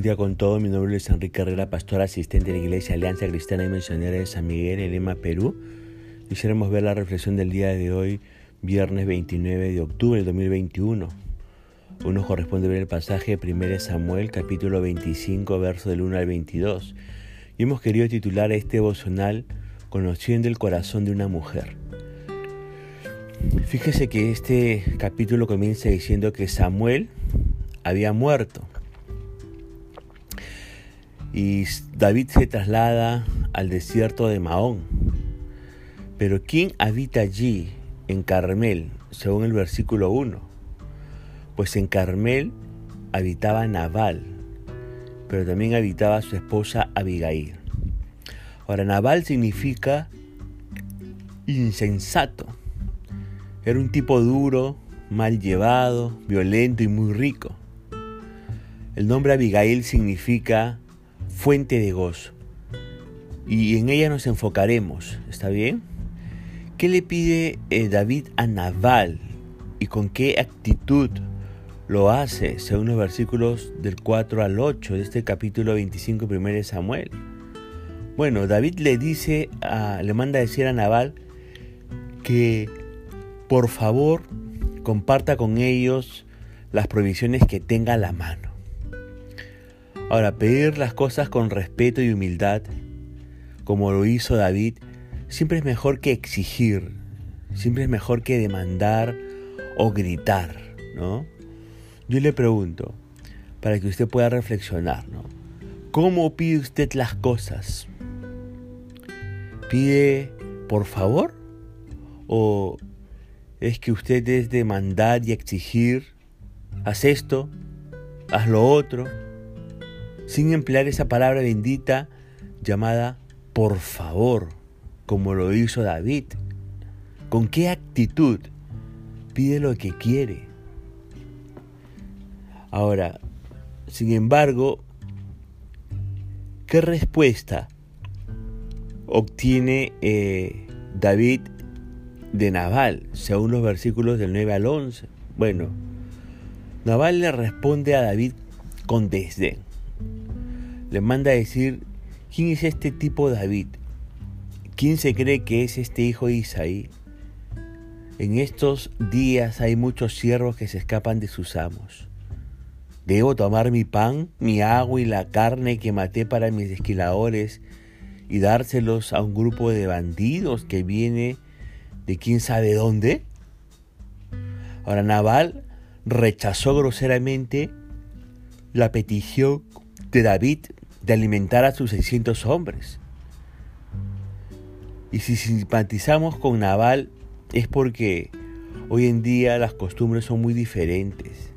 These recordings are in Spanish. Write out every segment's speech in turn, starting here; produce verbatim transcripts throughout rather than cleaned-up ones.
Buen día con todo, mi nombre es Enrique Herrera, pastor asistente de la Iglesia Alianza Cristiana y Misionera de San Miguel en Lima, Perú. Quisiéramos ver la reflexión del día de hoy, viernes veintinueve de octubre del dos mil veintiuno. Hoy nos corresponde ver el pasaje de primera de Samuel, capítulo veinticinco, versos del uno al veintidós. Y hemos querido titular este devocional, Conociendo el corazón de una mujer. Fíjese que este capítulo comienza diciendo que Samuel había muerto. Y David se traslada al desierto de Maón. Pero ¿quién habita allí, en Carmel? Según el versículo uno. Pues en Carmel habitaba Nabal, pero también habitaba su esposa Abigail. Ahora, Nabal significa insensato. Era un tipo duro, mal llevado, violento y muy rico. El nombre Abigail significa fuente de gozo, y en ella nos enfocaremos, ¿está bien? ¿Qué le pide eh, David a Nabal y con qué actitud lo hace? Según los versículos del cuatro al ocho de este capítulo veinticinco, primera de Samuel. Bueno, David le dice, a, le manda a decir a Nabal que por favor comparta con ellos las provisiones que tenga a la mano. Ahora, pedir las cosas con respeto y humildad, como lo hizo David, siempre es mejor que exigir, siempre es mejor que demandar o gritar, ¿no? Yo le pregunto, para que usted pueda reflexionar, ¿no? ¿Cómo pide usted las cosas? ¿Pide por favor? ¿O es que usted es demandar y exigir? Haz esto, haz lo otro, sin emplear esa palabra bendita llamada por favor, como lo hizo David. ¿Con qué actitud pide lo que quiere? Ahora, sin embargo, ¿qué respuesta obtiene eh, David de Nabal, según los versículos del nueve al once? Bueno, Nabal le responde a David con desdén. Le manda a decir, ¿quién es este tipo David? ¿Quién se cree que es este hijo de Isaí? En estos días hay muchos siervos que se escapan de sus amos. ¿Debo tomar mi pan, mi agua y la carne que maté para mis esquiladores y dárselos a un grupo de bandidos que viene de quién sabe dónde? Ahora, Nabal rechazó groseramente la petición de David de alimentar a sus seiscientos hombres. Y si simpatizamos con Nabal es porque hoy en día las costumbres son muy diferentes.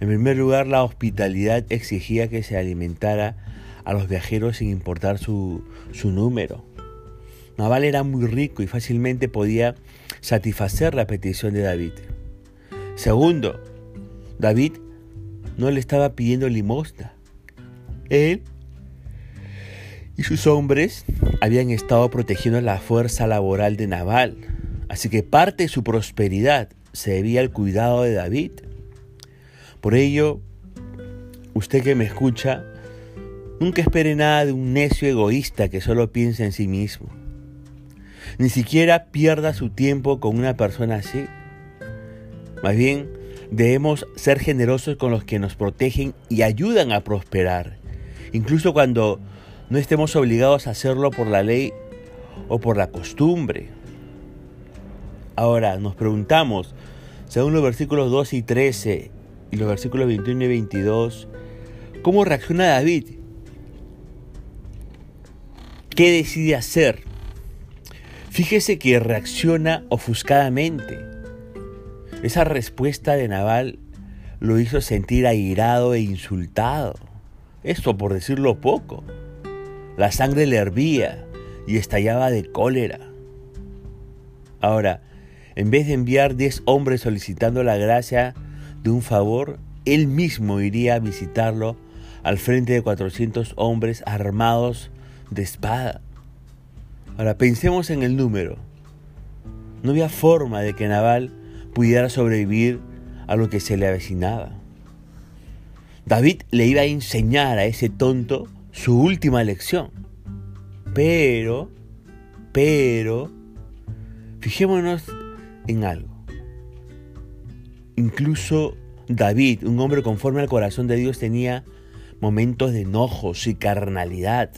En primer lugar, la hospitalidad exigía que se alimentara a los viajeros sin importar su, su número. Nabal era muy rico y fácilmente podía satisfacer la petición de David. Segundo, David no le estaba pidiendo limosna. Él y sus hombres habían estado protegiendo la fuerza laboral de Nabal, así que parte de su prosperidad se debía al cuidado de David. Por ello, usted que me escucha, nunca espere nada de un necio egoísta que solo piensa en sí mismo. Ni siquiera pierda su tiempo con una persona así. Más bien, debemos ser generosos con los que nos protegen y ayudan a prosperar, incluso cuando no estemos obligados a hacerlo por la ley o por la costumbre. Ahora, nos preguntamos, según los versículos dos y trece y los versículos veintiuno y veintidós, ¿cómo reacciona David? ¿Qué decide hacer? Fíjese que reacciona ofuscadamente. Esa respuesta de Nabal lo hizo sentir airado e insultado. Esto por decirlo poco. La sangre le hervía y estallaba de cólera. Ahora, en vez de enviar diez hombres solicitando la gracia de un favor, él mismo iría a visitarlo al frente de cuatrocientos hombres armados de espada. Ahora, pensemos en el número. No había forma de que Nabal pudiera sobrevivir a lo que se le avecinaba. David le iba a enseñar a ese tonto su última lección. Pero, pero, fijémonos en algo. Incluso David, un hombre conforme al corazón de Dios, tenía momentos de enojos y carnalidad.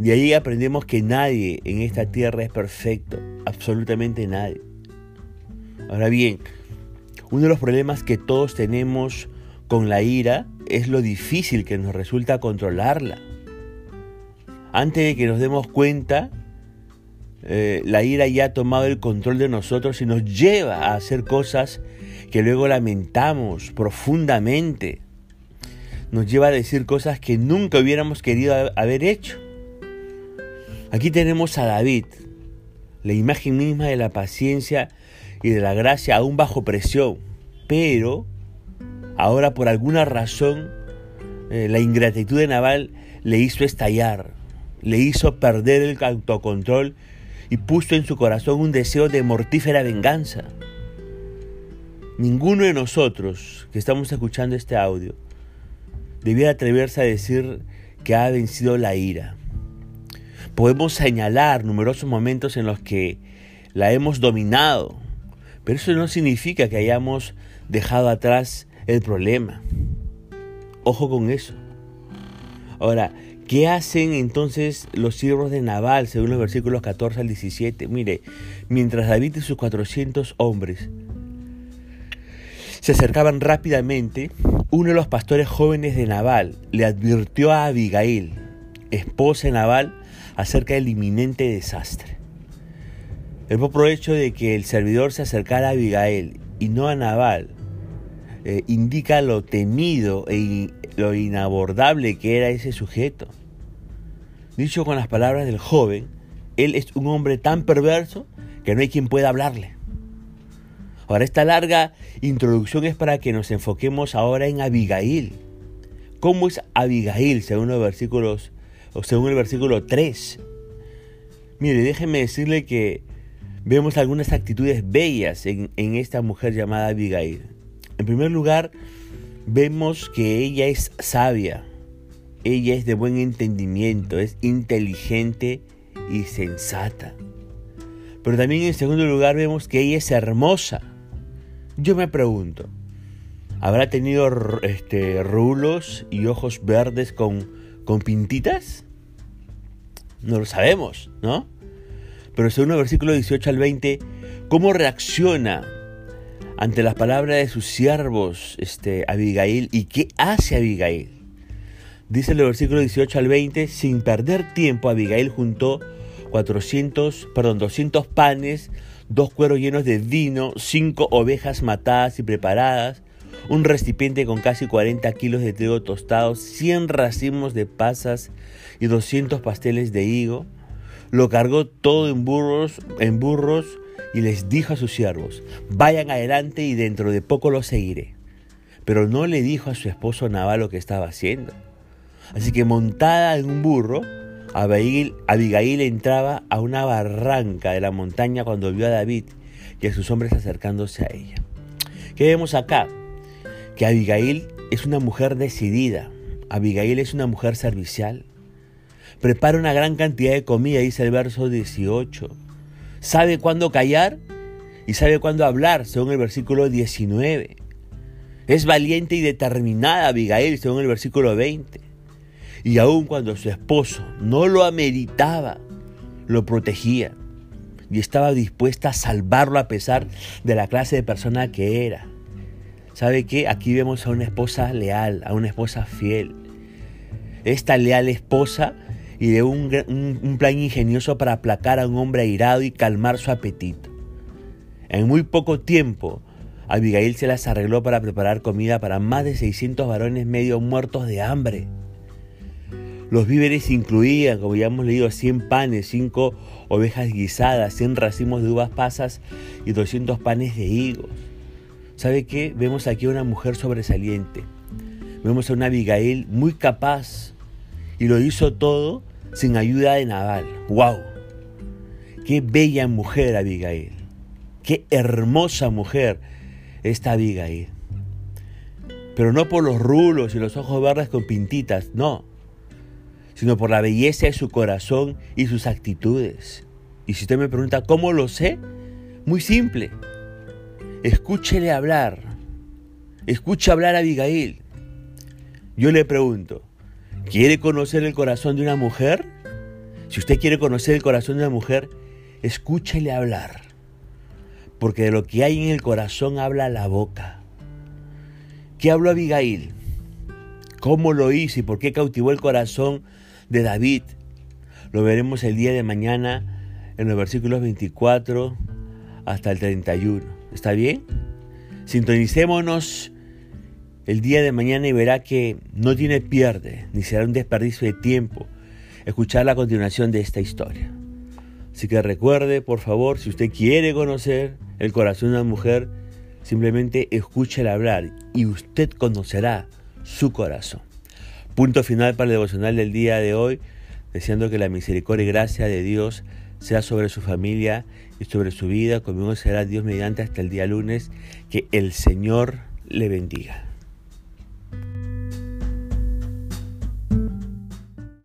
De ahí aprendemos que nadie en esta tierra es perfecto, absolutamente nadie. Ahora bien, uno de los problemas que todos tenemos con la ira es lo difícil que nos resulta controlarla. Antes de que nos demos cuenta, eh, la ira ya ha tomado el control de nosotros y nos lleva a hacer cosas que luego lamentamos profundamente. Nos lleva a decir cosas que nunca hubiéramos querido haber hecho. Aquí tenemos a David, la imagen misma de la paciencia y de la gracia aún bajo presión, pero ahora por alguna razón eh, la ingratitud de Nabal le hizo estallar, le hizo perder el autocontrol y puso en su corazón un deseo de mortífera venganza. Ninguno de nosotros que estamos escuchando este audio debiera atreverse a decir que ha vencido la ira. Podemos señalar numerosos momentos en los que la hemos dominado, pero eso no significa que hayamos dejado atrás el problema. Ojo con eso. Ahora, ¿qué hacen entonces los siervos de Nabal según los versículos catorce al diecisiete? Mire, mientras David y sus cuatrocientos hombres se acercaban rápidamente, uno de los pastores jóvenes de Nabal le advirtió a Abigail, esposa de Nabal, acerca del inminente desastre. El propio hecho de que el servidor se acercara a Abigail y no a Nabal eh, indica lo temido e in, lo inabordable que era ese sujeto. Dicho con las palabras del joven, él es un hombre tan perverso que no hay quien pueda hablarle. Ahora, esta larga introducción es para que nos enfoquemos ahora en Abigail. ¿Cómo es Abigail según los versículos o según el versículo tres? Mire, déjenme decirle que vemos algunas actitudes bellas en, en esta mujer llamada Abigail. En primer lugar, vemos que ella es sabia, ella es de buen entendimiento, es inteligente y sensata. Pero también en segundo lugar vemos que ella es hermosa. Yo me pregunto, ¿habrá tenido este, rulos y ojos verdes con ¿Con pintitas? No lo sabemos, ¿no? Pero según el versículo dieciocho al veinte, ¿cómo reacciona ante las palabras de sus siervos este, Abigail? ¿Y qué hace Abigail? Dice el versículo dieciocho al veinte, sin perder tiempo, Abigail juntó cuatrocientos, perdón, doscientos panes, dos cueros llenos de vino, cinco ovejas matadas y preparadas, un recipiente con casi cuarenta kilos de trigo tostado, cien racimos de pasas y doscientos pasteles de higo. Lo cargó todo en burros, en burros y les dijo a sus siervos, vayan adelante y dentro de poco los seguiré. Pero no le dijo a su esposo Nabal lo que estaba haciendo. Así que montada en un burro, Abigail, Abigail entraba a una barranca de la montaña cuando vio a David y a sus hombres acercándose a ella. ¿Qué vemos acá? Que Abigail es una mujer decidida, Abigail es una mujer servicial, prepara una gran cantidad de comida, dice el verso dieciocho, sabe cuándo callar y sabe cuándo hablar, según el versículo diecinueve, es valiente y determinada Abigail, según el versículo veinte, y aun cuando su esposo no lo ameritaba, lo protegía y estaba dispuesta a salvarlo a pesar de la clase de persona que era. ¿Sabe qué? Aquí vemos a una esposa leal, a una esposa fiel. Esta leal esposa ideó un, un, un plan ingenioso para aplacar a un hombre airado y calmar su apetito. En muy poco tiempo, Abigail se las arregló para preparar comida para más de seiscientos varones medio muertos de hambre. Los víveres incluían, como ya hemos leído, cien panes, cinco ovejas guisadas, cien racimos de uvas pasas y doscientos panes de higos. ¿Sabe qué? Vemos aquí a una mujer sobresaliente. Vemos a una Abigail muy capaz y lo hizo todo sin ayuda de Nabal. ¡Wow! ¡Qué bella mujer Abigail! ¡Qué hermosa mujer esta Abigail! pero no por los rulos y los ojos verdes con pintitas, no, sino por la belleza de su corazón y sus actitudes. Y si usted me pregunta, ¿cómo lo sé? Muy simple. Escúchele hablar. Escucha hablar a Abigail. Yo le pregunto, ¿quiere conocer el corazón de una mujer? Si usted quiere conocer el corazón de una mujer, escúchele hablar. Porque de lo que hay en el corazón habla la boca. ¿Qué habló Abigail? ¿Cómo lo hizo y por qué cautivó el corazón de David? Lo veremos el día de mañana en los versículos veinticuatro hasta el treinta y uno. ¿Está bien? Sintonicémonos el día de mañana y verá que no tiene pierde, ni será un desperdicio de tiempo escuchar la continuación de esta historia. Así que recuerde, por favor, si usted quiere conocer el corazón de una mujer, simplemente escúchela hablar y usted conocerá su corazón. Punto final para el devocional del día de hoy, deseando que la misericordia y gracia de Dios sea sobre su familia y sobre su vida. Conmigo será Dios mediante hasta el día lunes. Que el Señor le bendiga.